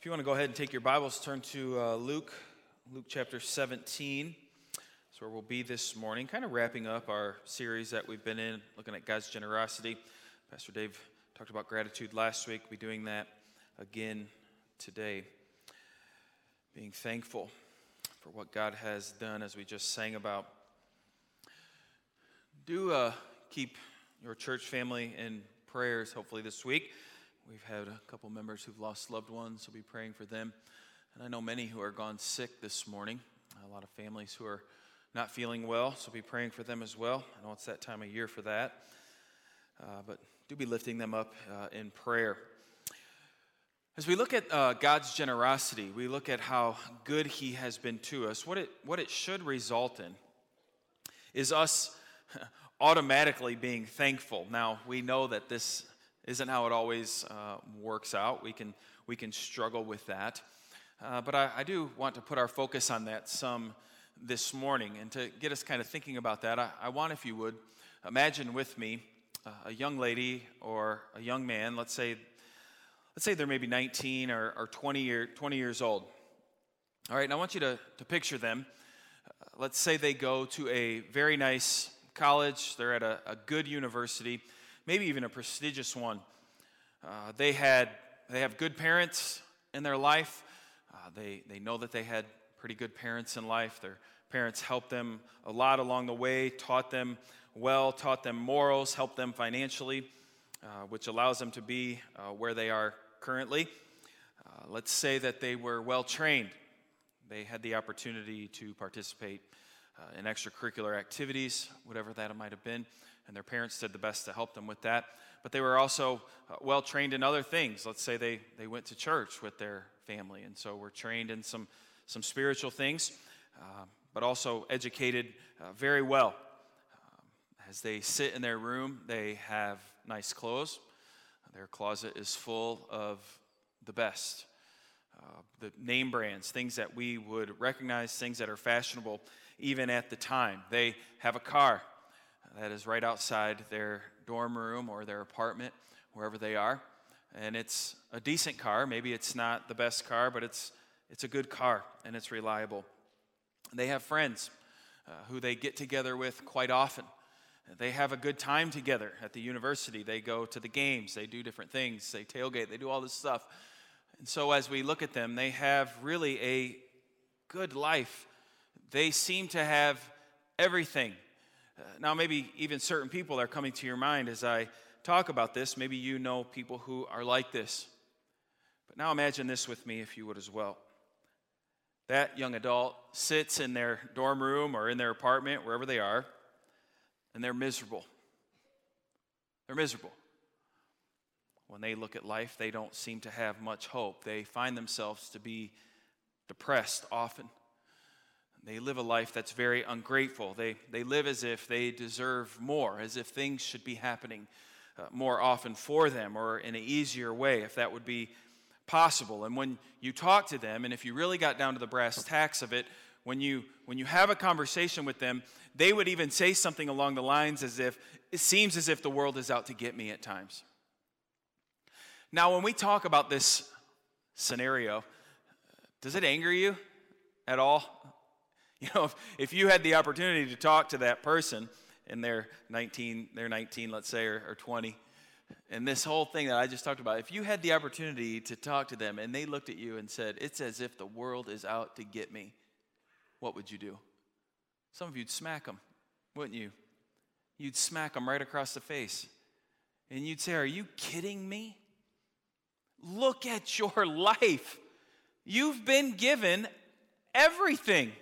If you want to go ahead and take your Bibles, turn to Luke chapter 17. That's where we'll be this morning, kind of wrapping up our series that we've been in, looking at God's generosity. Pastor Dave talked about gratitude last week. We'll be doing that again today, being thankful for what God has done, as we just sang about. Do keep your church family in prayers, hopefully this week. We've had a couple members who've lost loved ones, so we'll be praying for them. And I know many who are gone sick this morning, a lot of families who are not feeling well, so we'll be praying for them as well. I know it's that time of year for that, but do be lifting them up in prayer. As we look at God's generosity, we look at how good He has been to us. What it should result in is us automatically being thankful. Now, we know that this isn't how it always works out. We can struggle with that. But I do want to put our focus on that some this morning. And to get us kind of thinking about that, I want, if you would, imagine with me a young lady or a young man. Let's say they're maybe 19 or 20 years old. All right, and I want you to picture them. Let's say they go to a very nice college. They're at a good university, maybe even a prestigious one. They have good parents in their life. They know that they had pretty good parents in life. Their parents helped them a lot along the way, taught them well, taught them morals, helped them financially, which allows them to be where they are currently. Let's say that they were well trained. They had the opportunity to participate in extracurricular activities, whatever that might have been, and their parents did the best to help them with that. But they were also well-trained in other things. Let's say they went to church with their family, and so were trained in some spiritual things, but also educated very well. As they sit in their room, they have nice clothes. Their closet is full of the best, the name brands, things that we would recognize, things that are fashionable even at the time. They have a car that is right outside their dorm room or their apartment, wherever they are. And it's a decent car. Maybe it's not the best car, but it's a good car, and it's reliable. They have friends who they get together with quite often. They have a good time together at the university. They go to the games. They do different things. They tailgate. They do all this stuff. And so as we look at them, they have really a good life. They seem to have everything. Now, maybe even certain people are coming to your mind as I talk about this. Maybe you know people who are like this. But now imagine this with me, if you would, as well. That young adult sits in their dorm room or in their apartment, wherever they are, and they're miserable. They're miserable. When they look at life, they don't seem to have much hope. They find themselves to be depressed often. They live a life that's very ungrateful. They live as if they deserve more, as if things should be happening more often for them, or in an easier way, if that would be possible. And when you talk to them, and if you really got down to the brass tacks of it, when you have a conversation with them, they would even say something along the lines as if, it seems as if the world is out to get me at times. Now, when we talk about this scenario, does it anger you at all? You know, if you had the opportunity to talk to that person, and they're 19, let's say, or 20, and this whole thing that I just talked about, if you had the opportunity to talk to them and they looked at you and said, it's as if the world is out to get me, what would you do? Some of you'd smack them, wouldn't you? You'd smack them right across the face. And you'd say, are you kidding me? Look at your life. You've been given everything.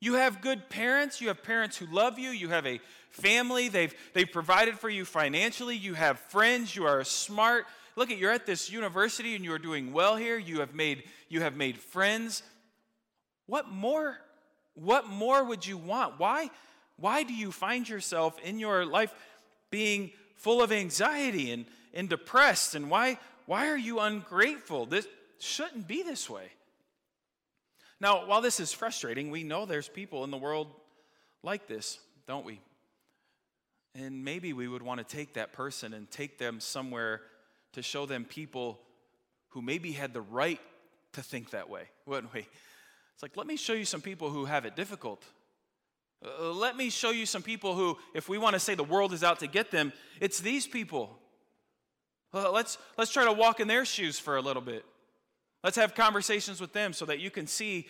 You have good parents. You have parents who love you. You have a family. They've provided for you financially. You have friends. You are smart. Look at, you're at this university and you are doing well here. You have made friends. What more would you want? Why do you find yourself in your life being full of anxiety and depressed? And why are you ungrateful? This shouldn't be this way. Now, while this is frustrating, we know there's people in the world like this, don't we? And maybe we would want to take that person and take them somewhere to show them people who maybe had the right to think that way, wouldn't we? It's like, let me show you some people who have it difficult. Let me show you some people who, if we want to say the world is out to get them, it's these people. Let's try to walk in their shoes for a little bit. Let's have conversations with them so that you can see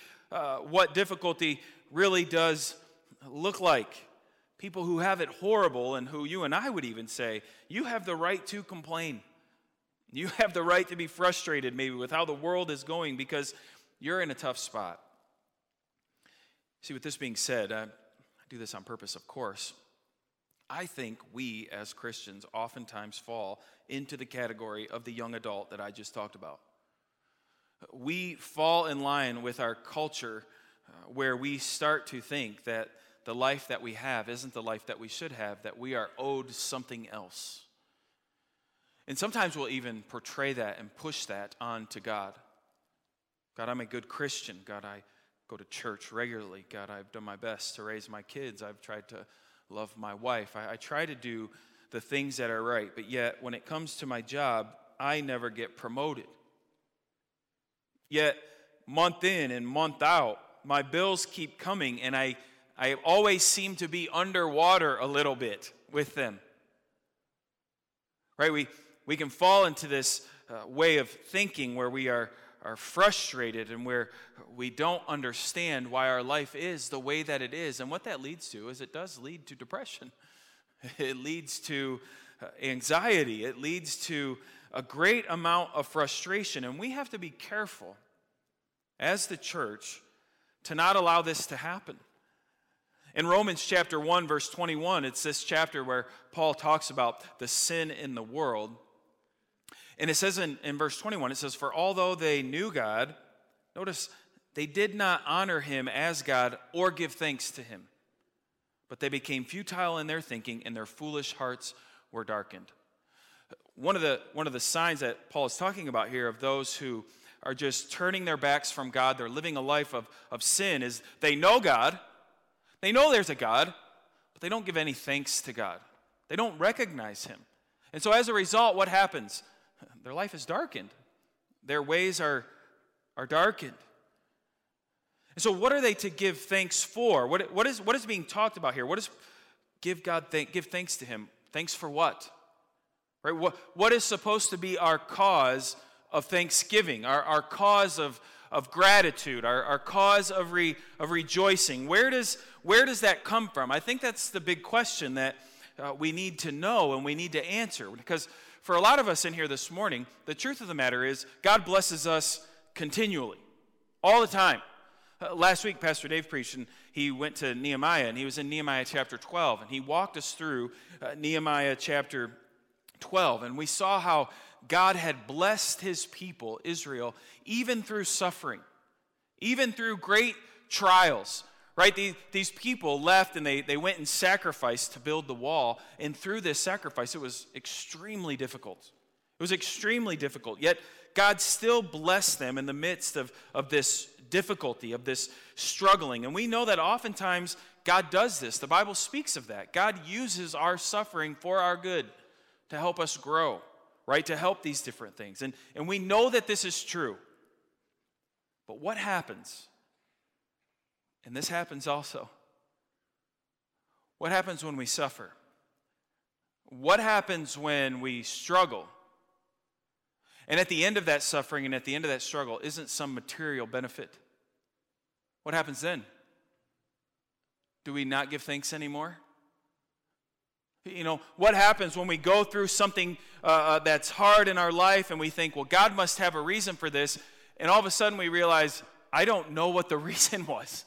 what difficulty really does look like. People who have it horrible and who you and I would even say, you have the right to complain. You have the right to be frustrated maybe with how the world is going because you're in a tough spot. See, with this being said, I do this on purpose, of course. I think we as Christians oftentimes fall into the category of the young adult that I just talked about. We fall in line with our culture where we start to think that the life that we have isn't the life that we should have, that we are owed something else. And sometimes we'll even portray that and push that onto God. God, I'm a good Christian. God, I go to church regularly. God, I've done my best to raise my kids. I've tried to love my wife. I try to do the things that are right, but yet when it comes to my job, I never get promoted. Yet month in and month out, my bills keep coming, and I always seem to be underwater a little bit with them. Right? We can fall into this way of thinking where we are frustrated and where we don't understand why our life is the way that it is. And what that leads to is it does lead to depression. It leads to anxiety. It leads to a great amount of frustration. And we have to be careful as the church to not allow this to happen. In Romans chapter 1, verse 21, it's this chapter where Paul talks about the sin in the world. And it says in verse 21, it says, "For although they knew God," notice, "they did not honor him as God or give thanks to him. But they became futile in their thinking, and their foolish hearts were darkened." One of the signs that Paul is talking about here of those who are just turning their backs from God, they're living a life of sin, is they know God. They know there's a God, but they don't give any thanks to God. They don't recognize him. And so as a result, what happens? Their life is darkened. Their ways are darkened. And so what are they to give thanks for? What is being talked about here? What is give thanks to him? Thanks for what? Right? What is supposed to be our cause of thanksgiving, our cause of gratitude, our cause of rejoicing? Where does that come from? I think that's the big question that we need to know and we need to answer. Because for a lot of us in here this morning, the truth of the matter is God blesses us continually, all the time. Last week, Pastor Dave preached, and he went to Nehemiah, and he was in Nehemiah chapter 12, and he walked us through Nehemiah chapter 12, and we saw how God had blessed his people, Israel, even through suffering, even through great trials, right? These people left and they went and sacrificed to build the wall. And through this sacrifice, it was extremely difficult. It was extremely difficult. Yet God still blessed them in the midst of this difficulty, of this struggling. And we know that oftentimes God does this. The Bible speaks of that. God uses our suffering for our good to help us grow. Right, to help these different things. And we know that this is true. But what happens? And this happens also. What happens when we suffer? What happens when we struggle? And at the end of that suffering and at the end of that struggle isn't some material benefit. What happens then? Do we not give thanks anymore? You know, what happens when we go through something that's hard in our life and we think, well, God must have a reason for this, and all of a sudden we realize, I don't know what the reason was.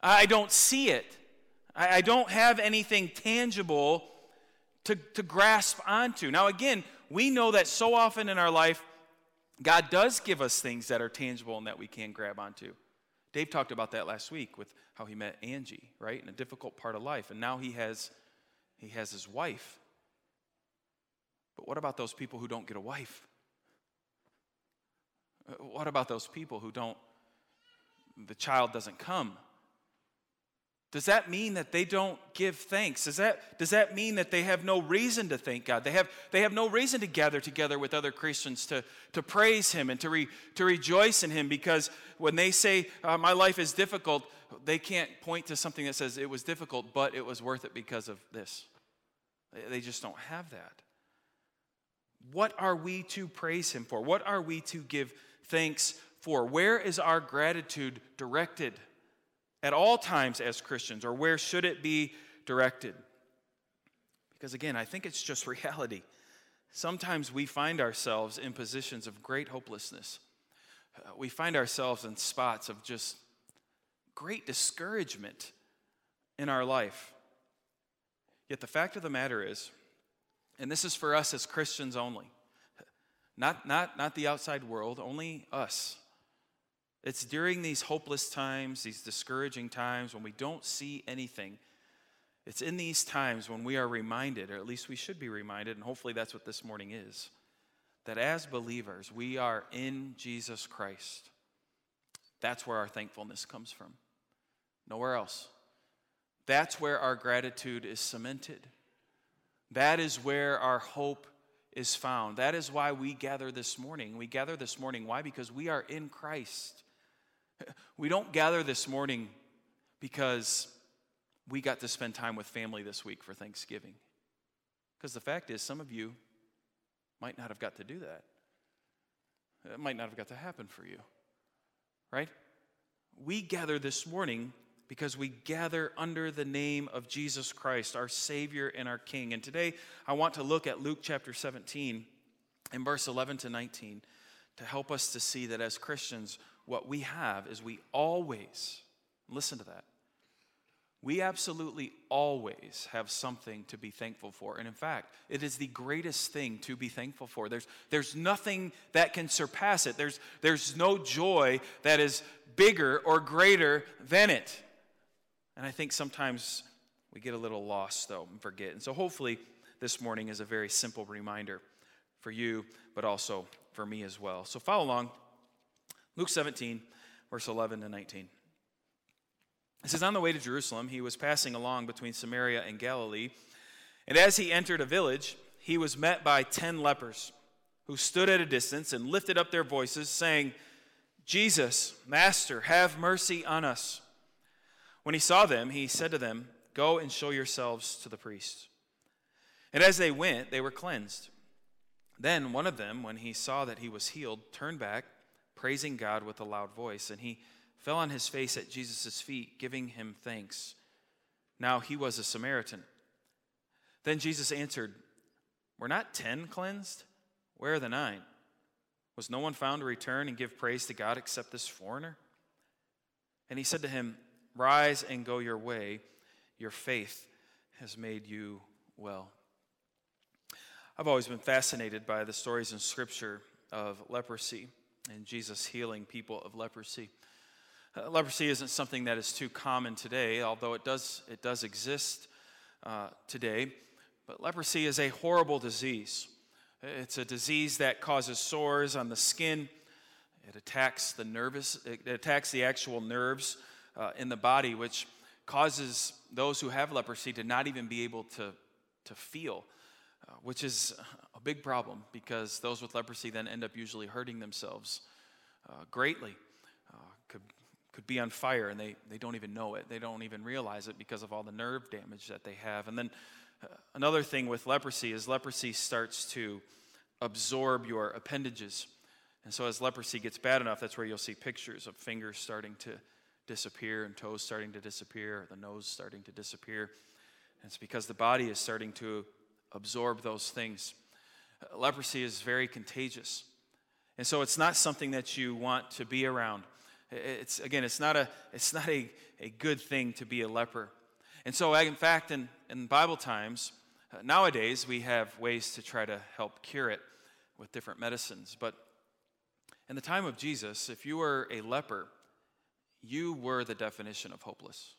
I don't see it. I don't have anything tangible to grasp onto. Now, again, we know that so often in our life, God does give us things that are tangible and that we can grab onto. Dave talked about that last week with how he met Angie, right, in a difficult part of life, and now he has his wife. But what about those people who don't get a wife? What about those people who the child doesn't come? Does that mean that they don't give thanks? Does that mean that they have no reason to thank God? They have no reason to gather together with other Christians to praise Him and to rejoice in Him, because when they say, my life is difficult, they can't point to something that says it was difficult, but it was worth it because of this. They just don't have that. What are we to praise Him for? What are we to give thanks for? Where is our gratitude directed at all times as Christians, or where should it be directed? Because again, I think it's just reality. Sometimes we find ourselves in positions of great hopelessness. We find ourselves in spots of just great discouragement in our life. Yet the fact of the matter is, and this is for us as Christians only, not the outside world, only us. It's during these hopeless times, these discouraging times, when we don't see anything. It's in these times when we are reminded, or at least we should be reminded, and hopefully that's what this morning is, that as believers, we are in Jesus Christ. That's where our thankfulness comes from. Nowhere else. That's where our gratitude is cemented. That is where our hope is found. That is why we gather this morning. We gather this morning, why? Because we are in Christ. We don't gather this morning because we got to spend time with family this week for Thanksgiving. Because the fact is, some of you might not have got to do that. It might not have got to happen for you, right? We gather this morning because we gather under the name of Jesus Christ, our Savior and our King. And today, I want to look at Luke chapter 17 and verse 11 to 19 to help us to see that as Christians, what we have is we always, listen to that, we absolutely always have something to be thankful for. And in fact, it is the greatest thing to be thankful for. There's nothing that can surpass it. There's no joy that is bigger or greater than it. And I think sometimes we get a little lost, though, and forget. And so hopefully this morning is a very simple reminder for you, but also for me as well. So follow along. Luke 17, verse 11 to 19. It says, on the way to Jerusalem, he was passing along between Samaria and Galilee. And as he entered a village, he was met by 10 lepers, who stood at a distance and lifted up their voices, saying, Jesus, Master, have mercy on us. When he saw them, he said to them, go and show yourselves to the priests. And as they went, they were cleansed. Then one of them, when he saw that he was healed, turned back, praising God with a loud voice. And he fell on his face at Jesus' feet, giving him thanks. Now he was a Samaritan. Then Jesus answered, were not 10 cleansed? Where are the 9? Was no one found to return and give praise to God except this foreigner? And he said to him, rise and go your way. Your faith has made you well. I've always been fascinated by the stories in Scripture of leprosy and Jesus healing people of leprosy. Leprosy isn't something that is too common today, although it does exist today. But leprosy is a horrible disease. It's a disease that causes sores on the skin. It attacks the actual nerves in the body, which causes those who have leprosy to not even be able to feel, which is a big problem, because those with leprosy then end up usually hurting themselves greatly, could be on fire, and they don't even know it. They don't even realize it because of all the nerve damage that they have. And then another thing with leprosy is leprosy starts to absorb your appendages. And so as leprosy gets bad enough, that's where you'll see pictures of fingers starting to disappear, and toes starting to disappear, the nose starting to disappear. And it's because the body is starting to absorb those things. Leprosy is very contagious. And so it's not something that you want to be around. It's not a good thing to be a leper. And so in fact, in Bible times, nowadays we have ways to try to help cure it with different medicines. But in the time of Jesus, if you were a leper, you were the definition of hopeless.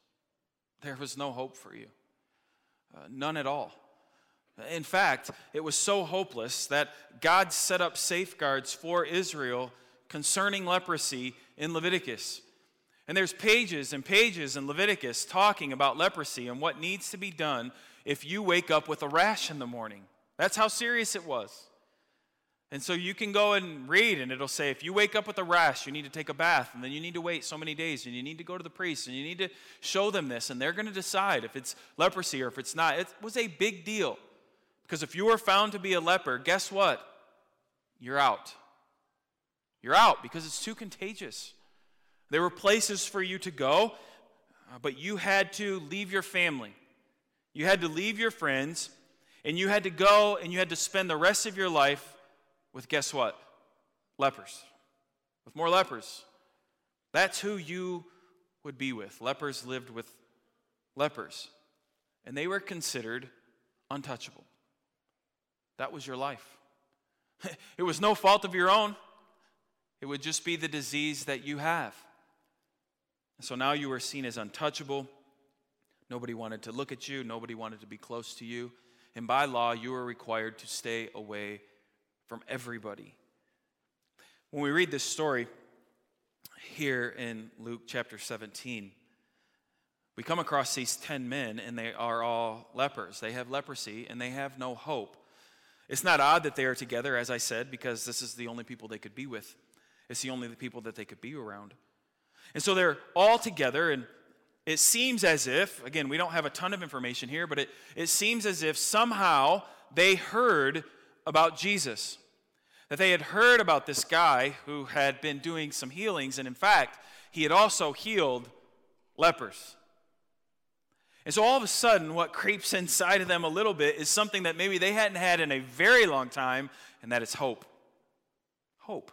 There was no hope for you. None at all. In fact, it was so hopeless that God set up safeguards for Israel concerning leprosy in Leviticus. And there's pages and pages in Leviticus talking about leprosy and what needs to be done if you wake up with a rash in the morning. That's how serious it was. And so you can go and read, and it'll say, if you wake up with a rash, you need to take a bath, and then you need to wait so many days, and you need to go to the priest, and you need to show them this, and they're going to decide if it's leprosy or if it's not. It was a big deal, because if you were found to be a leper, guess what? You're out. You're out, because it's too contagious. There were places for you to go, but you had to leave your family. You had to leave your friends, and you had to go, and you had to spend the rest of your life with, guess what? Lepers. With more lepers. That's who you would be with. Lepers lived with lepers. And they were considered untouchable. That was your life. It was no fault of your own. It would just be the disease that you have. So now you were seen as untouchable. Nobody wanted to look at you. Nobody wanted to be close to you. And by law, you were required to stay away from everybody. When we read this story here in Luke chapter 17, we come across these 10 men, and they are all lepers. They have leprosy, and they have no hope. It's not odd that they are together, as I said, because this is the only people they could be with. It's the only people that they could be around. And so they're all together, and it seems as if, again, we don't have a ton of information here, but it seems as if somehow they heard about Jesus, that they had heard about this guy who had been doing some healings, and in fact, he had also healed lepers. And so all of a sudden, what creeps inside of them a little bit is something that maybe they hadn't had in a very long time, and that is hope. Hope.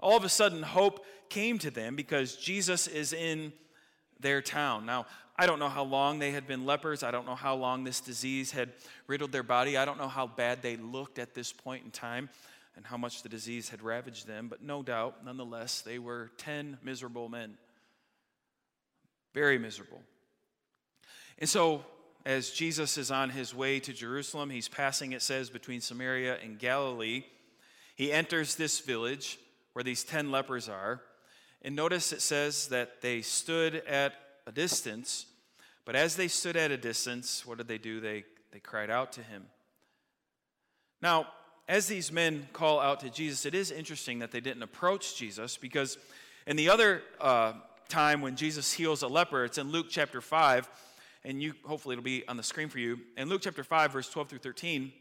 All of a sudden, hope came to them because Jesus is in their town. Now, I don't know how long they had been lepers. I don't know how long this disease had riddled their body. I don't know how bad they looked at this point in time and how much the disease had ravaged them. But no doubt, nonetheless, they were 10 miserable men. Very miserable. And so, as Jesus is on his way to Jerusalem, he's passing, it says, between Samaria and Galilee. He enters this village where these 10 lepers are. And notice it says that they stood at a distance, but as they stood at a distance, what did they do? They cried out to him. Now, as these men call out to Jesus, it is interesting that they didn't approach Jesus, because in the other time when Jesus heals a leper, it's in Luke chapter 5, and you hopefully it'll be on the screen for you. In Luke chapter 5, verse 12 through 13,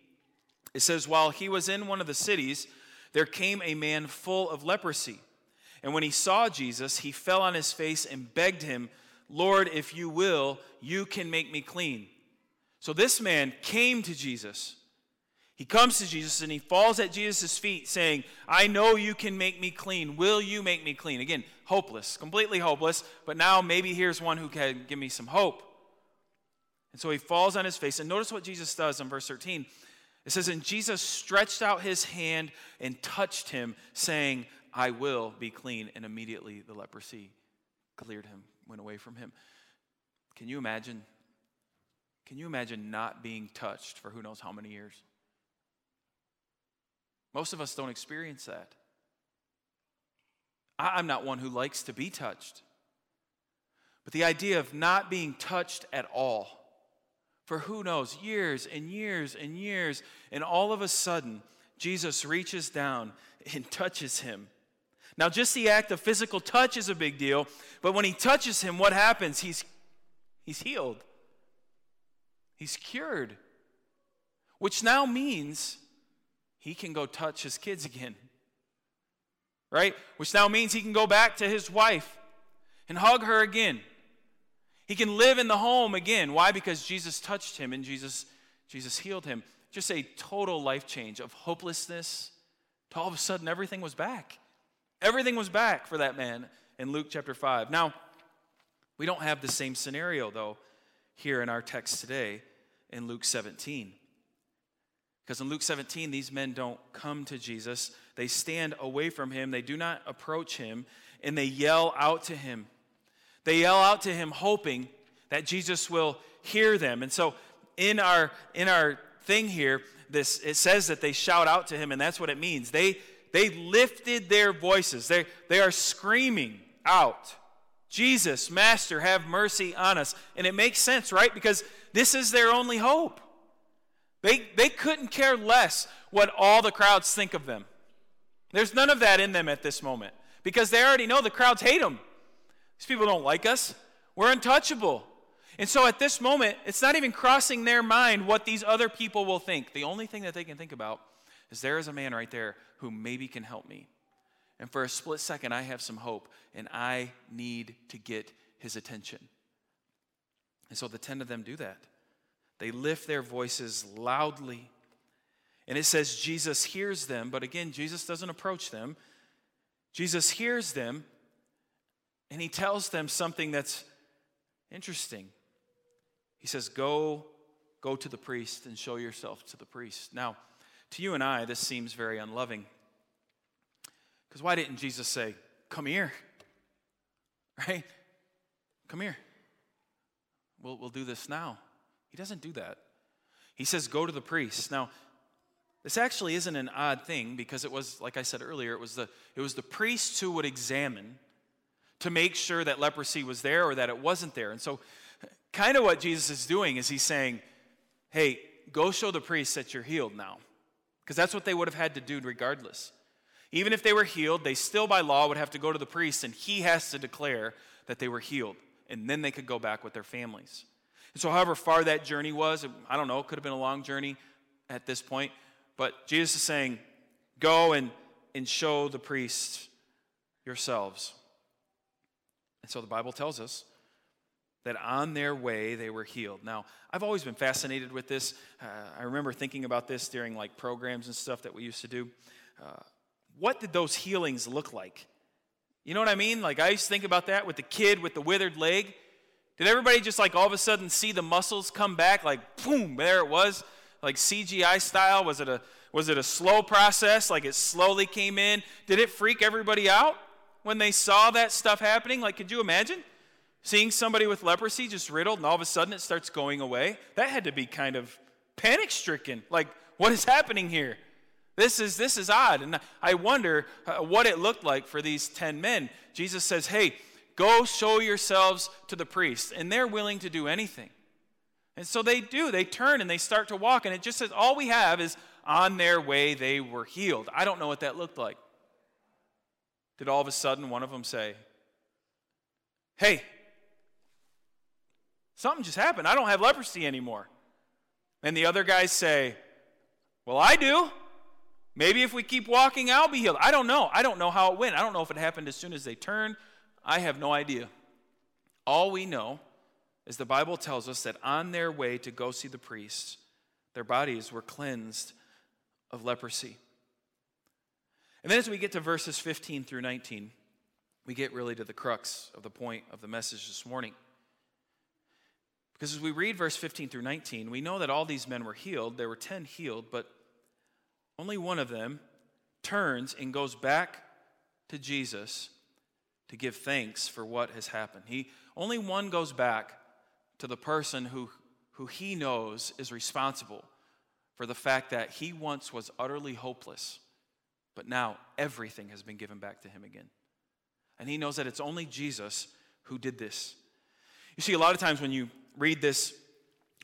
it says, "While he was in one of the cities, there came a man full of leprosy, and when he saw Jesus, he fell on his face and begged him, 'Lord, if you will, you can make me clean.'" So this man came to Jesus. He comes to Jesus and he falls at Jesus' feet saying, "I know you can make me clean. Will you make me clean?" Again, hopeless, completely hopeless, but now maybe here's one who can give me some hope. And so he falls on his face. And notice what Jesus does in verse 13. It says, "And Jesus stretched out his hand and touched him, saying, 'I will be clean.' And immediately the leprosy cleared him, went away from him." Can you imagine? Can you imagine not being touched for who knows how many years? Most of us don't experience that. I'm not one who likes to be touched. But the idea of not being touched at all for who knows, years and years and years, and all of a sudden, Jesus reaches down and touches him. Now, just the act of physical touch is a big deal, but when he touches him, what happens? He's healed. He's cured. Which now means he can go touch his kids again. Right? Which now means he can go back to his wife and hug her again. He can live in the home again. Why? Because Jesus touched him and Jesus healed him. Just a total life change of hopelessness to all of a sudden everything was back. Everything was back for that man in Luke chapter 5. Now, we don't have the same scenario, though, here in our text today in Luke 17. Because in Luke 17, these men don't come to Jesus. They stand away from him. They do not approach him, and they yell out to him. They yell out to him hoping that Jesus will hear them. And so in our thing here, this it says that they shout out to him, and that's what it means. They lifted their voices. They are screaming out Jesus, Master, have mercy on us. And it makes sense, right? Because this is their only hope. They couldn't care less what all the crowds think of them. There's none of that in them at this moment because they already know the crowds hate them. These people don't like us. We're untouchable. And so at this moment, it's not even crossing their mind what these other people will think. The only thing that they can think about is there is a man right there who maybe can help me. And for a split second, I have some hope, and I need to get his attention. And so the 10 of them do that. They lift their voices loudly. And it says Jesus hears them, but again, Jesus doesn't approach them. Jesus hears them, and he tells them something that's interesting. He says, go to the priest and show yourself to the priest. Now, to you and I, this seems very unloving. Because why didn't Jesus say, come here? Right? Come here. We'll do this now. He doesn't do that. He says, go to the priest. Now, this actually isn't an odd thing because it was, like I said earlier, it was the priests who would examine to make sure that leprosy was there or that it wasn't there. And so kind of what Jesus is doing is he's saying, hey, go show the priest that you're healed now. Because that's what they would have had to do regardless. Even if they were healed, they still by law would have to go to the priest, and he has to declare that they were healed. And then they could go back with their families. And so however far that journey was, I don't know, it could have been a long journey at this point. But Jesus is saying, go and show the priests yourselves. And so the Bible tells us that on their way they were healed. Now, I've always been fascinated with this. I remember thinking about this during like programs and stuff that we used to do. What did those healings look like? You know what I mean? Like I used to think about that with the kid with the withered leg. Did everybody just like all of a sudden see the muscles come back? Like boom, there it was. Like CGI style. Was it a slow process? Like it slowly came in. Did it freak everybody out when they saw that stuff happening? Like could you imagine seeing somebody with leprosy just riddled and all of a sudden it starts going away? That had to be kind of panic-stricken. Like what is happening here? This is odd. And I wonder what it looked like for these 10 men. Jesus says, hey, go show yourselves to the priest. And they're willing to do anything. And so they do. They turn and they start to walk. And it just says all we have is on their way they were healed. I don't know what that looked like. Did all of a sudden one of them say, hey, something just happened. I don't have leprosy anymore. And the other guys say, well, I do. Maybe if we keep walking, I'll be healed. I don't know. I don't know how it went. I don't know if it happened as soon as they turned. I have no idea. All we know is the Bible tells us that on their way to go see the priest, their bodies were cleansed of leprosy. And then as we get to verses 15 through 19, we get really to the crux of the point of the message this morning. Because as we read verse 15 through 19, we know that all these men were healed. There were 10 healed, but only one of them turns and goes back to Jesus to give thanks for what has happened. Only one goes back to the person who he knows is responsible for the fact that he once was utterly hopeless, but now everything has been given back to him again. And he knows that it's only Jesus who did this. You see, a lot of times when you read this,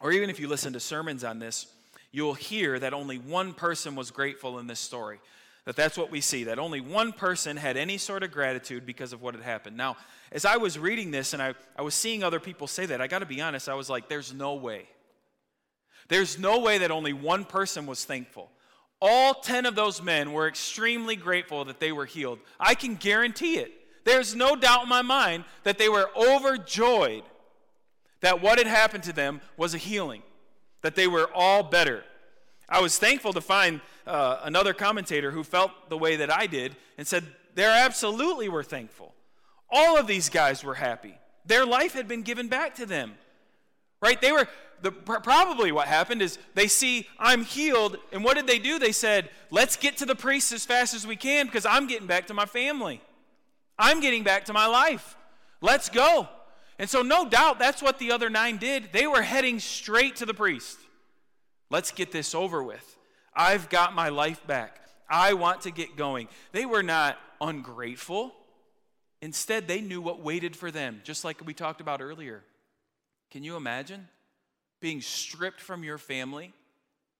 or even if you listen to sermons on this, you'll hear that only one person was grateful in this story. That's what we see, that only one person had any sort of gratitude because of what had happened. Now, as I was reading this and I was seeing other people say that, I got to be honest, I was like, there's no way. There's no way that only one person was thankful. All 10 of those men were extremely grateful that they were healed. I can guarantee it. There's no doubt in my mind that they were overjoyed that what had happened to them was a healing, that they were all better. I was thankful to find another commentator who felt the way that I did and said, they absolutely were thankful. All of these guys were happy. Their life had been given back to them. Right? They were, probably what happened is they see, I'm healed, and what did they do? They said, let's get to the priest as fast as we can because I'm getting back to my family. I'm getting back to my life. Let's go. And so no doubt that's what the other 9 did. They were heading straight to the priest. Let's get this over with. I've got my life back. I want to get going. They were not ungrateful. Instead, they knew what waited for them, just like we talked about earlier. Can you imagine being stripped from your family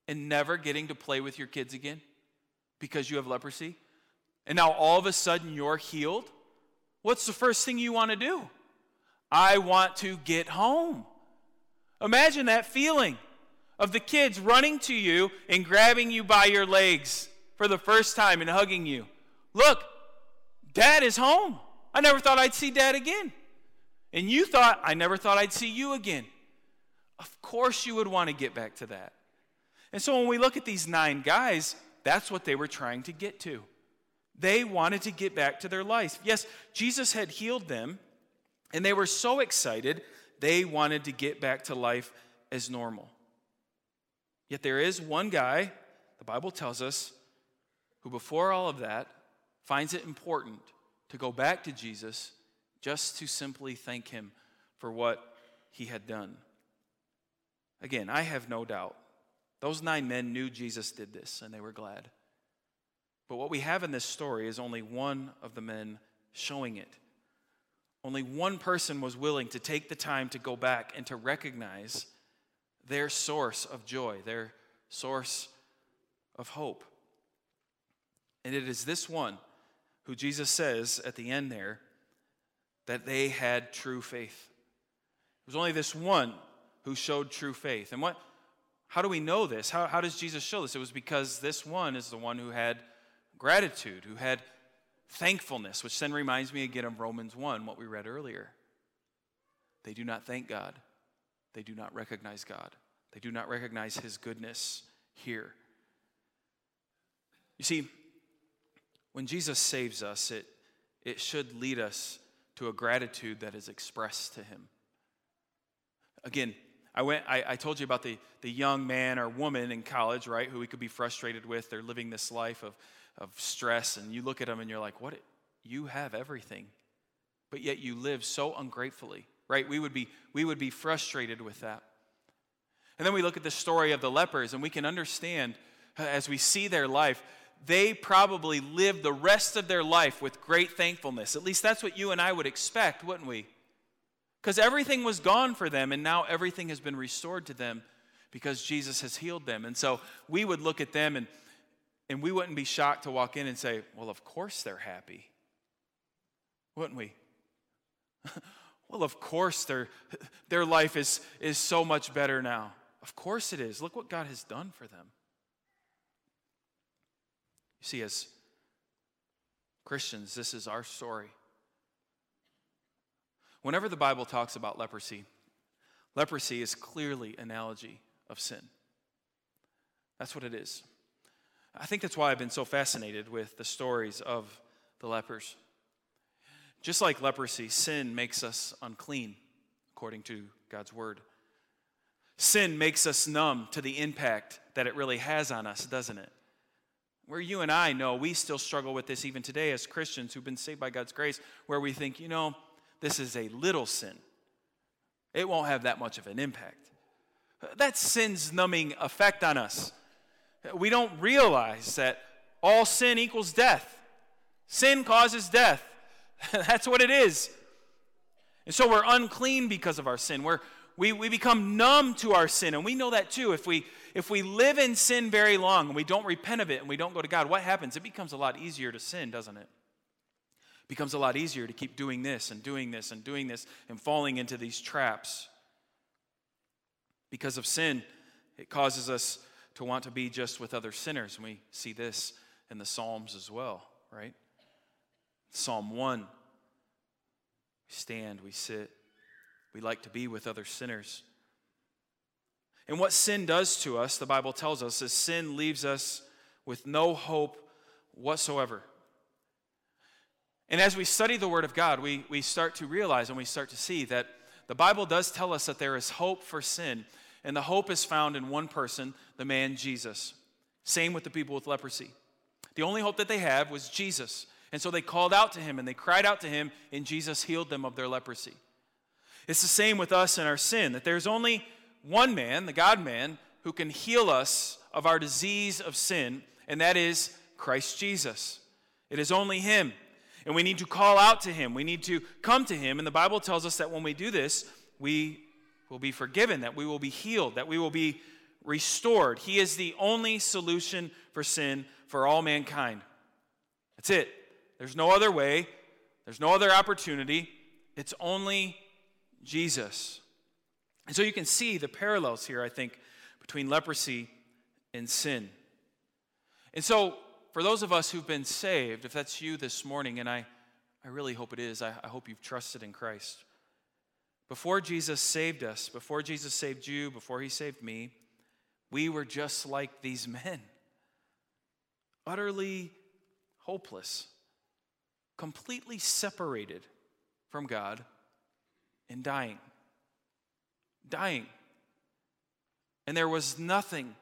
and never getting to play with your kids again because you have leprosy? And now all of a sudden you're healed? What's the first thing you want to do? I want to get home. Imagine that feeling of the kids running to you and grabbing you by your legs for the first time and hugging you. Look, Dad is home. I never thought I'd see Dad again. And you thought, I never thought I'd see you again. Of course you would want to get back to that. And so when we look at these 9 guys, that's what they were trying to get to. They wanted to get back to their life. Yes, Jesus had healed them, and they were so excited, they wanted to get back to life as normal. Yet there is one guy, the Bible tells us, who before all of that finds it important to go back to Jesus just to simply thank him for what he had done. Again, I have no doubt those 9 men knew Jesus did this, and they were glad. But what we have in this story is only one of the men showing it. Only one person was willing to take the time to go back and to recognize their source of joy, their source of hope. And it is this one who Jesus says at the end there that they had true faith. It was only this one who showed true faith. And how do we know this? How does Jesus show this? It was because this one is the one who had gratitude, who had thankfulness, which then reminds me again of Romans 1, what we read earlier. They do not thank God. They do not recognize God. They do not recognize his goodness here. You see, when Jesus saves us, it should lead us to a gratitude that is expressed to him. Again, I told you about the young man or woman in college, right, who we could be frustrated with. They're living this life of stress, and you look at them and you're like, what? You have everything, but yet you live so ungratefully, right? We would be frustrated with that. And then we look at the story of the lepers, and we can understand as we see their life, they probably lived the rest of their life with great thankfulness. At least that's what you and I would expect, wouldn't we? Because everything was gone for them, and now everything has been restored to them because Jesus has healed them. And so we would look at them, and we wouldn't be shocked to walk in and say, well, of course they're happy. Wouldn't we? Well, of course their life is so much better now. Of course it is. Look what God has done for them. You see, as Christians, this is our story. Whenever the Bible talks about leprosy, leprosy is clearly an analogy of sin. That's what it is. I think that's why I've been so fascinated with the stories of the lepers. Just like leprosy, sin makes us unclean, according to God's word. Sin makes us numb to the impact that it really has on us, doesn't it? Where you and I know we still struggle with this even today as Christians who've been saved by God's grace, where we think, this is a little sin. It won't have that much of an impact. That's sin's numbing effect on us. We don't realize that all sin equals death. Sin causes death. That's what it is. And so we're unclean because of our sin. We become numb to our sin, and we know that too. If we live in sin very long and we don't repent of it and we don't go to God, what happens? It becomes a lot easier to sin, doesn't it? Becomes a lot easier to keep doing this and doing this and doing this and falling into these traps. Because of sin, it causes us to want to be just with other sinners. And we see this in the Psalms as well, right? Psalm 1. We stand, we sit. We like to be with other sinners. And what sin does to us, the Bible tells us, is sin leaves us with no hope whatsoever. And as we study the Word of God, we start to realize and we start to see that the Bible does tell us that there is hope for sin. And the hope is found in one person, the man Jesus. Same with the people with leprosy. The only hope that they have was Jesus. And so they called out to him and they cried out to him, and Jesus healed them of their leprosy. It's the same with us and our sin, that there's only one man, the God-man, who can heal us of our disease of sin, and that is Christ Jesus. It is only him. And we need to call out to him. We need to come to him. And the Bible tells us that when we do this, we will be forgiven, that we will be healed, that we will be restored. He is the only solution for sin for all mankind. That's it. There's no other way. There's no other opportunity. It's only Jesus. And so you can see the parallels here, I think, between leprosy and sin. And so for those of us who've been saved, if that's you this morning, and I really hope it is, I hope you've trusted in Christ. Before Jesus saved us, before Jesus saved you, before he saved me, we were just like these men. Utterly hopeless. Completely separated from God and dying. Dying. And there was nothing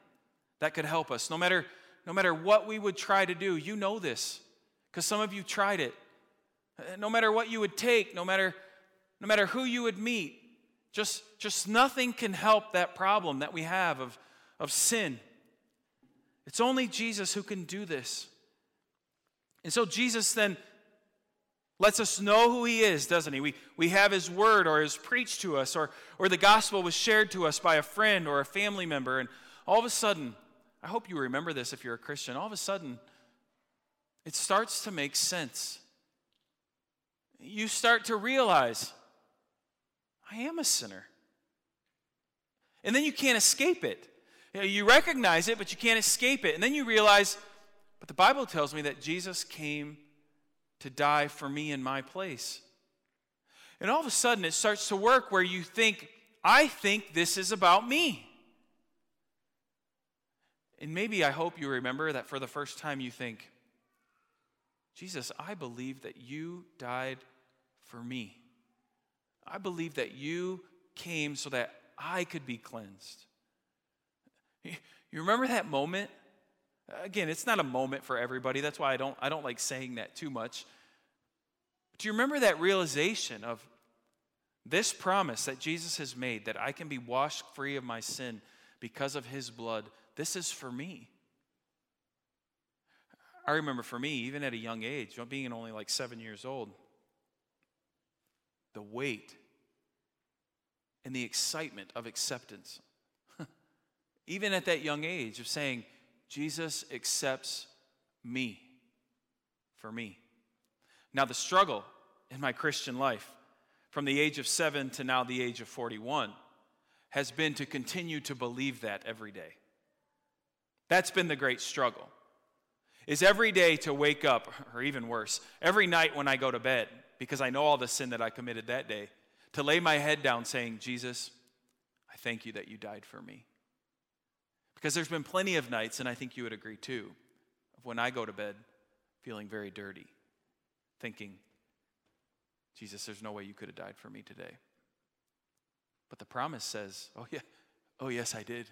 that could help us. No matter what we would try to do, you know this, because some of you tried it. No matter what you would take, no matter who you would meet, just nothing can help that problem that we have of sin. It's only Jesus who can do this. And so Jesus then lets us know who he is, doesn't he? We have his word, or is preached to us, or the gospel was shared to us by a friend or a family member. And all of a sudden, I hope you remember this if you're a Christian, all of a sudden, it starts to make sense. You start to realize, I am a sinner. And then you can't escape it. You recognize it, but you can't escape it. And then you realize, but the Bible tells me that Jesus came to die for me in my place. And all of a sudden it starts to work where you think, I think this is about me. And maybe I hope you remember that for the first time you think, Jesus, I believe that you died for me. I believe that you came so that I could be cleansed. You remember that moment? Again, it's not a moment for everybody. That's why I don't like saying that too much. But do you remember that realization of this promise that Jesus has made, that I can be washed free of my sin because of his blood? This is for me. I remember for me, even at a young age, being only like 7 years old, the weight and the excitement of acceptance. Even at that young age of saying, Jesus accepts me for me. Now the struggle in my Christian life from the age of 7 to now the age of 41 has been to continue to believe that every day. That's been the great struggle, is every day to wake up, or even worse, every night when I go to bed, because I know all the sin that I committed that day, to lay my head down saying, Jesus, I thank you that you died for me. Because there's been plenty of nights, and I think you would agree too, of when I go to bed feeling very dirty, thinking, Jesus, there's no way you could have died for me today. But the promise says, oh yeah, oh yes, I did.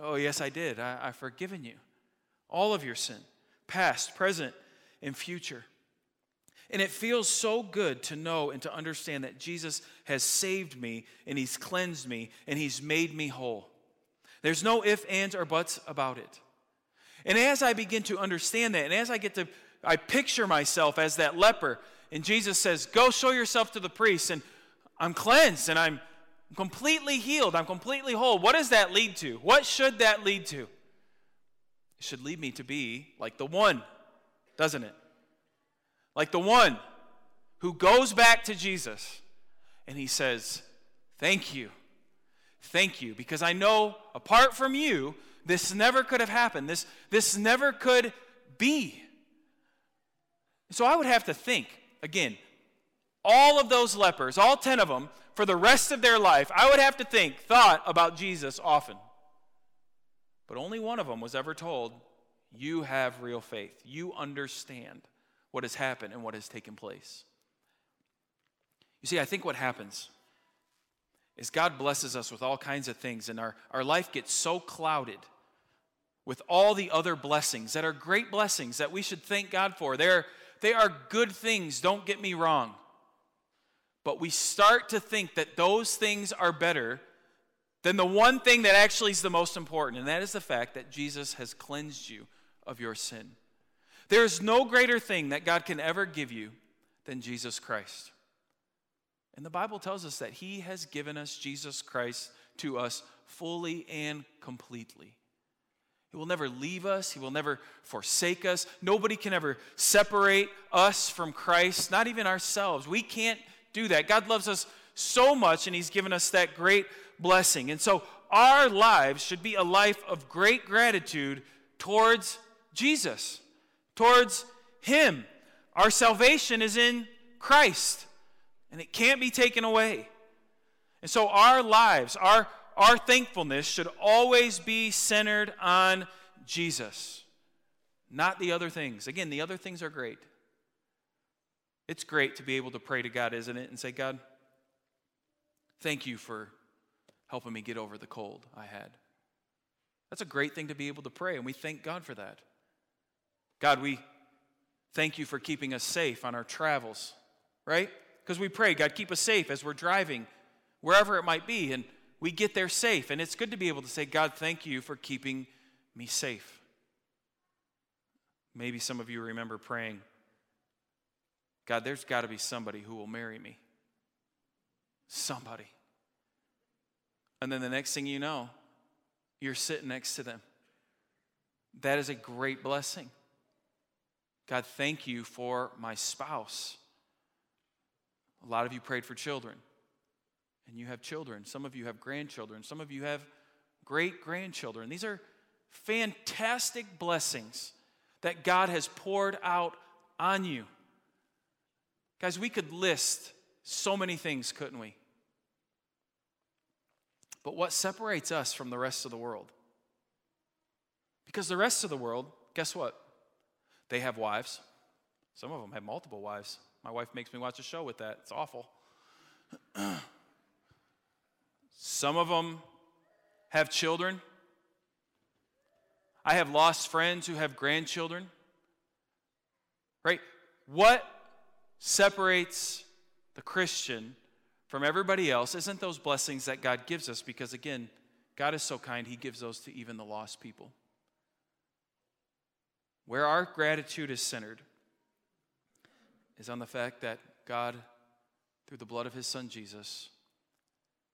Oh yes, I did. I've forgiven you. All of your sin, past, present, and future. And it feels so good to know and to understand that Jesus has saved me, and he's cleansed me, and he's made me whole. There's no ifs, ands, or buts about it. And as I begin to understand that, and as I picture myself as that leper, and Jesus says, go show yourself to the priest, and I'm cleansed, and I'm completely healed, I'm completely whole. What does that lead to? What should that lead to? It should lead me to be like the one, doesn't it? Like the one who goes back to Jesus, and he says, thank you. Thank you, because I know apart from you, this never could have happened. This never could be. So I would have to think, again, all of those lepers, all 10 of them, for the rest of their life, I would have to thought about Jesus often. But only one of them was ever told, you have real faith. You understand what has happened and what has taken place. You see, I think what happens is God blesses us with all kinds of things, and our life gets so clouded with all the other blessings that are great blessings that we should thank God for. They are good things, don't get me wrong. But we start to think that those things are better than the one thing that actually is the most important, and that is the fact that Jesus has cleansed you of your sin. There is no greater thing that God can ever give you than Jesus Christ. And the Bible tells us that he has given us Jesus Christ to us fully and completely. He will never leave us. He will never forsake us. Nobody can ever separate us from Christ, not even ourselves. We can't do that. God loves us so much, and he's given us that great blessing. And so our lives should be a life of great gratitude towards Jesus, towards him. Our salvation is in Christ, and it can't be taken away. And so our lives, our thankfulness should always be centered on Jesus, not the other things. Again, the other things are great. It's great to be able to pray to God, isn't it? And say, God, thank you for helping me get over the cold I had. That's a great thing to be able to pray, and we thank God for that. God, we thank you for keeping us safe on our travels, right? Because we pray, God, keep us safe as we're driving, wherever it might be, and we get there safe. And it's good to be able to say, God, thank you for keeping me safe. Maybe some of you remember praying, God, there's got to be somebody who will marry me. Somebody. And then the next thing you know, you're sitting next to them. That is a great blessing. God, thank you for my spouse. A lot of you prayed for children, and you have children. Some of you have grandchildren. Some of you have great-grandchildren. These are fantastic blessings that God has poured out on you. Guys, we could list so many things, couldn't we? But what separates us from the rest of the world? Because the rest of the world, guess what? They have wives. Some of them have multiple wives. My wife makes me watch a show with that. It's awful. Some of them have children. I have lost friends who have grandchildren. Right? What separates the Christian from everybody else isn't those blessings that God gives us, because, again, God is so kind, he gives those to even the lost people. Where our gratitude is centered is on the fact that God, through the blood of his son Jesus,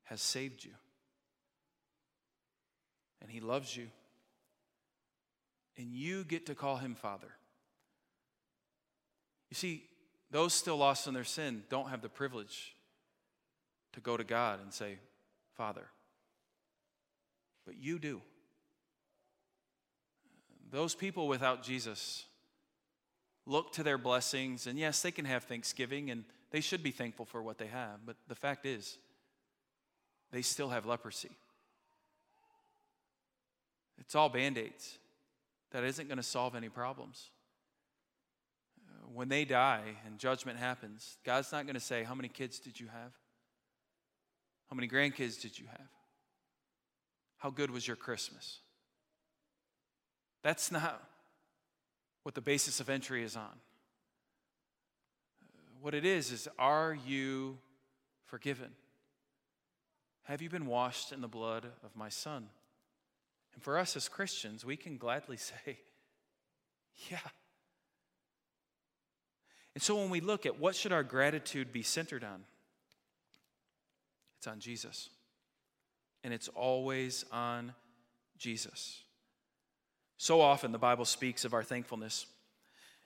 has saved you. And he loves you. And you get to call him Father. You see, those still lost in their sin don't have the privilege to go to God and say, Father. But you do. Those people without Jesus look to their blessings, and yes, they can have thanksgiving, and they should be thankful for what they have, but the fact is, they still have leprosy. It's all Band-Aids. That isn't going to solve any problems. When they die and judgment happens, God's not going to say, how many kids did you have? How many grandkids did you have? How good was your Christmas? That's not what the basis of entry is on. What it is are you forgiven? Have you been washed in the blood of my son? And for us as Christians, we can gladly say, yeah. And so when we look at what should our gratitude be centered on, it's on Jesus. And it's always on Jesus. So often the Bible speaks of our thankfulness,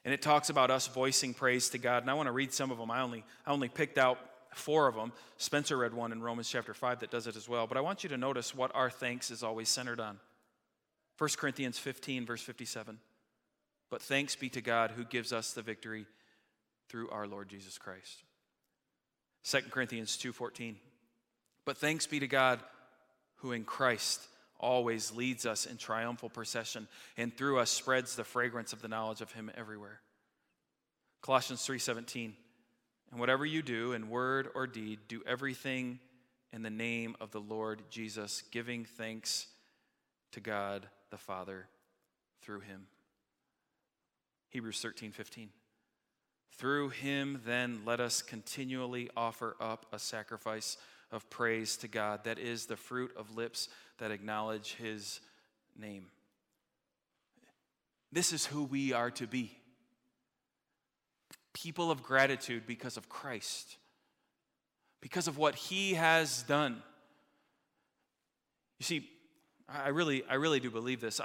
and it talks about us voicing praise to God. And I want to read some of them. I only picked out 4 of them. Spencer read one in Romans chapter 5 that does it as well. But I want you to notice what our thanks is always centered on. 1 Corinthians 15, verse 57. But thanks be to God who gives us the victory through our Lord Jesus Christ. 2 Corinthians 2:14. But thanks be to God who in Christ always leads us in triumphal procession, and through us spreads the fragrance of the knowledge of him everywhere. Colossians 3:17, and whatever you do in word or deed, do everything in the name of the Lord Jesus, giving thanks to God the Father through him. Hebrews 13:15, through him then let us continually offer up a sacrifice of praise to God, that is the fruit of lips that acknowledge his name. This is who we are to be. people of gratitude because of Christ, because of what he has done. You see, I really do believe this.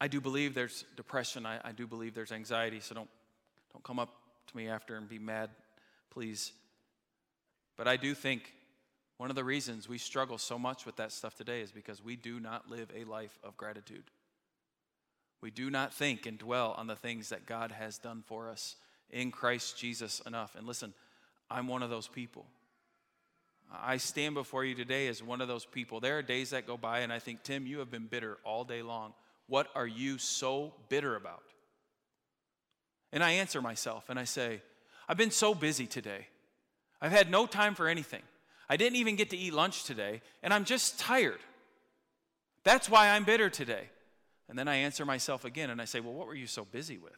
I do believe there's depression. I do believe there's anxiety, so don't come up to me after and be mad, please. But I do think one of the reasons we struggle so much with that stuff today is because we do not live a life of gratitude. We do not think and dwell on the things that God has done for us in Christ Jesus enough. And listen, I'm one of those people. I stand before you today as one of those people. There are days that go by and I think, Tim, you have been bitter all day long. What are you so bitter about? And I answer myself and I say, I've been so busy today. I've had no time for anything. I didn't even get to eat lunch today, and I'm just tired. That's why I'm bitter today. And then I answer myself again, and I say, well, what were you so busy with?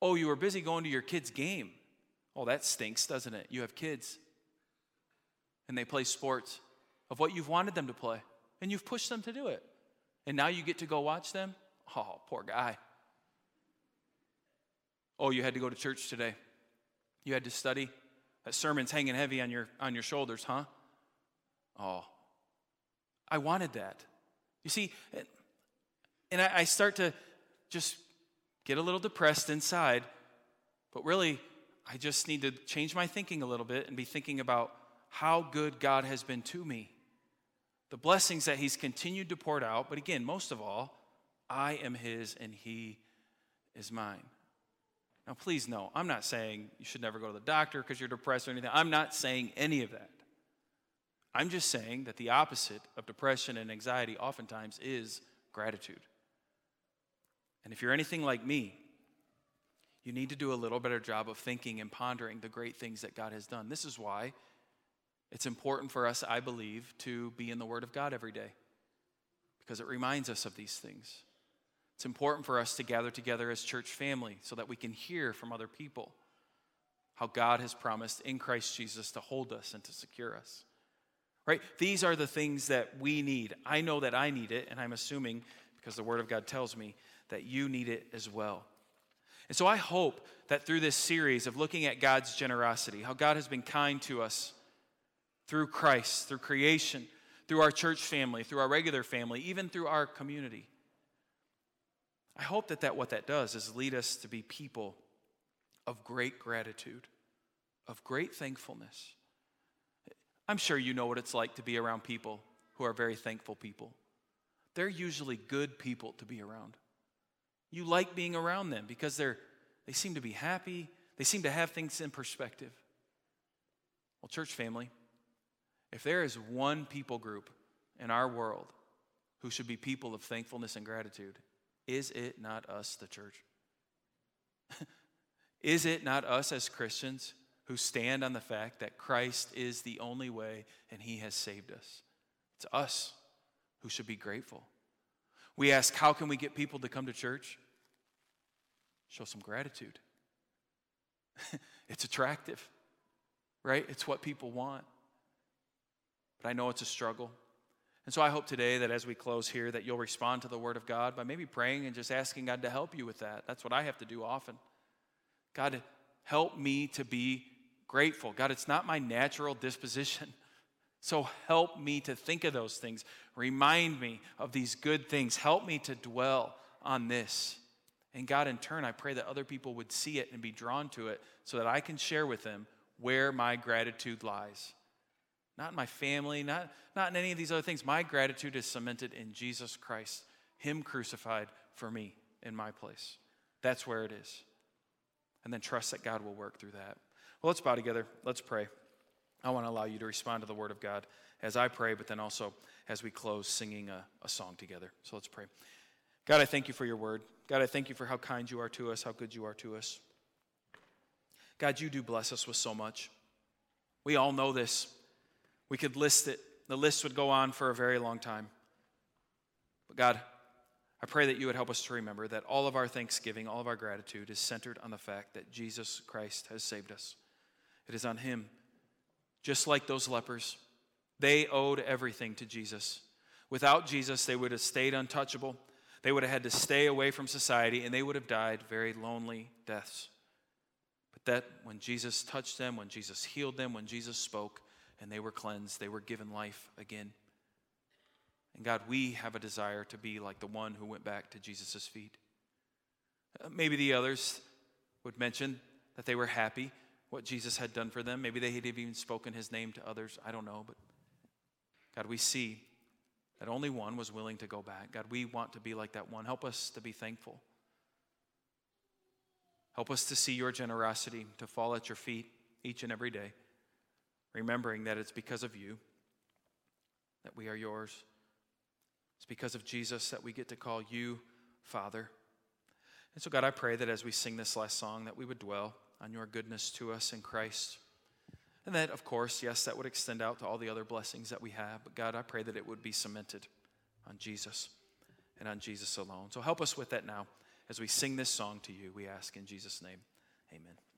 Oh, you were busy going to your kid's game. Oh, that stinks, doesn't it? You have kids, and they play sports of what you've wanted them to play, and you've pushed them to do it. And now you get to go watch them? Oh, poor guy. Oh, you had to go to church today. You had to study. That sermon's hanging heavy on your shoulders, huh? Oh, I wanted that. You see, and I start to just get a little depressed inside, but really, I just need to change my thinking a little bit and be thinking about how good God has been to me, the blessings that he's continued to pour out, but again, most of all, I am his and he is mine. Now, please know, I'm not saying you should never go to the doctor because you're depressed or anything. I'm not saying any of that. I'm just saying that the opposite of depression and anxiety oftentimes is gratitude. And if you're anything like me, you need to do a little better job of thinking and pondering the great things that God has done. This is why it's important for us, I believe, to be in the Word of God every day, because it reminds us of these things. It's important for us to gather together as church family so that we can hear from other people how God has promised in Christ Jesus to hold us and to secure us, right? These are the things that we need. I know that I need it, and I'm assuming, because the Word of God tells me, that you need it as well. And so I hope that through this series of looking at God's generosity, how God has been kind to us through Christ, through creation, through our church family, through our regular family, even through our community, I hope that what that does is lead us to be people of great gratitude, of great thankfulness. I'm sure you know what it's like to be around people who are very thankful people. They're usually good people to be around. You like being around them because they seem to be happy. They seem to have things in perspective. Well, church family, if there is one people group in our world who should be people of thankfulness and gratitude, is it not us, the church? Is it not us as Christians who stand on the fact that Christ is the only way and he has saved us? It's us who should be grateful. We ask, how can we get people to come to church? Show some gratitude. It's attractive, right? It's what people want. But I know it's a struggle. And so I hope today that as we close here that you'll respond to the Word of God by maybe praying and just asking God to help you with that. That's what I have to do often. God, help me to be grateful. God, it's not my natural disposition. So help me to think of those things. Remind me of these good things. Help me to dwell on this. And God, in turn, I pray that other people would see it and be drawn to it so that I can share with them where my gratitude lies. Not in my family, not in any of these other things. My gratitude is cemented in Jesus Christ, him crucified for me in my place. That's where it is. And then trust that God will work through that. Well, let's bow together. Let's pray. I want to allow you to respond to the Word of God as I pray, but then also as we close singing a song together. So let's pray. God, I thank you for your Word. God, I thank you for how kind you are to us, how good you are to us. God, you do bless us with so much. We all know this. We could list it. The list would go on for a very long time. But God, I pray that you would help us to remember that all of our thanksgiving, all of our gratitude is centered on the fact that Jesus Christ has saved us. It is on him. Just like those lepers, they owed everything to Jesus. Without Jesus, they would have stayed untouchable. They would have had to stay away from society, and they would have died very lonely deaths. But that when Jesus touched them, when Jesus healed them, when Jesus spoke, and they were cleansed, they were given life again. And God, we have a desire to be like the one who went back to Jesus' feet. Maybe the others would mention that they were happy, what Jesus had done for them. Maybe they had even spoken his name to others. I don't know, but God, we see that only one was willing to go back. God, we want to be like that one. Help us to be thankful. Help us to see your generosity, to fall at your feet each and every day, remembering that it's because of you that we are yours. It's because of Jesus that we get to call you Father. And so, God, I pray that as we sing this last song, that we would dwell on your goodness to us in Christ. And that, of course, yes, that would extend out to all the other blessings that we have. But, God, I pray that it would be cemented on Jesus and on Jesus alone. So help us with that now as we sing this song to you, we ask in Jesus' name. Amen.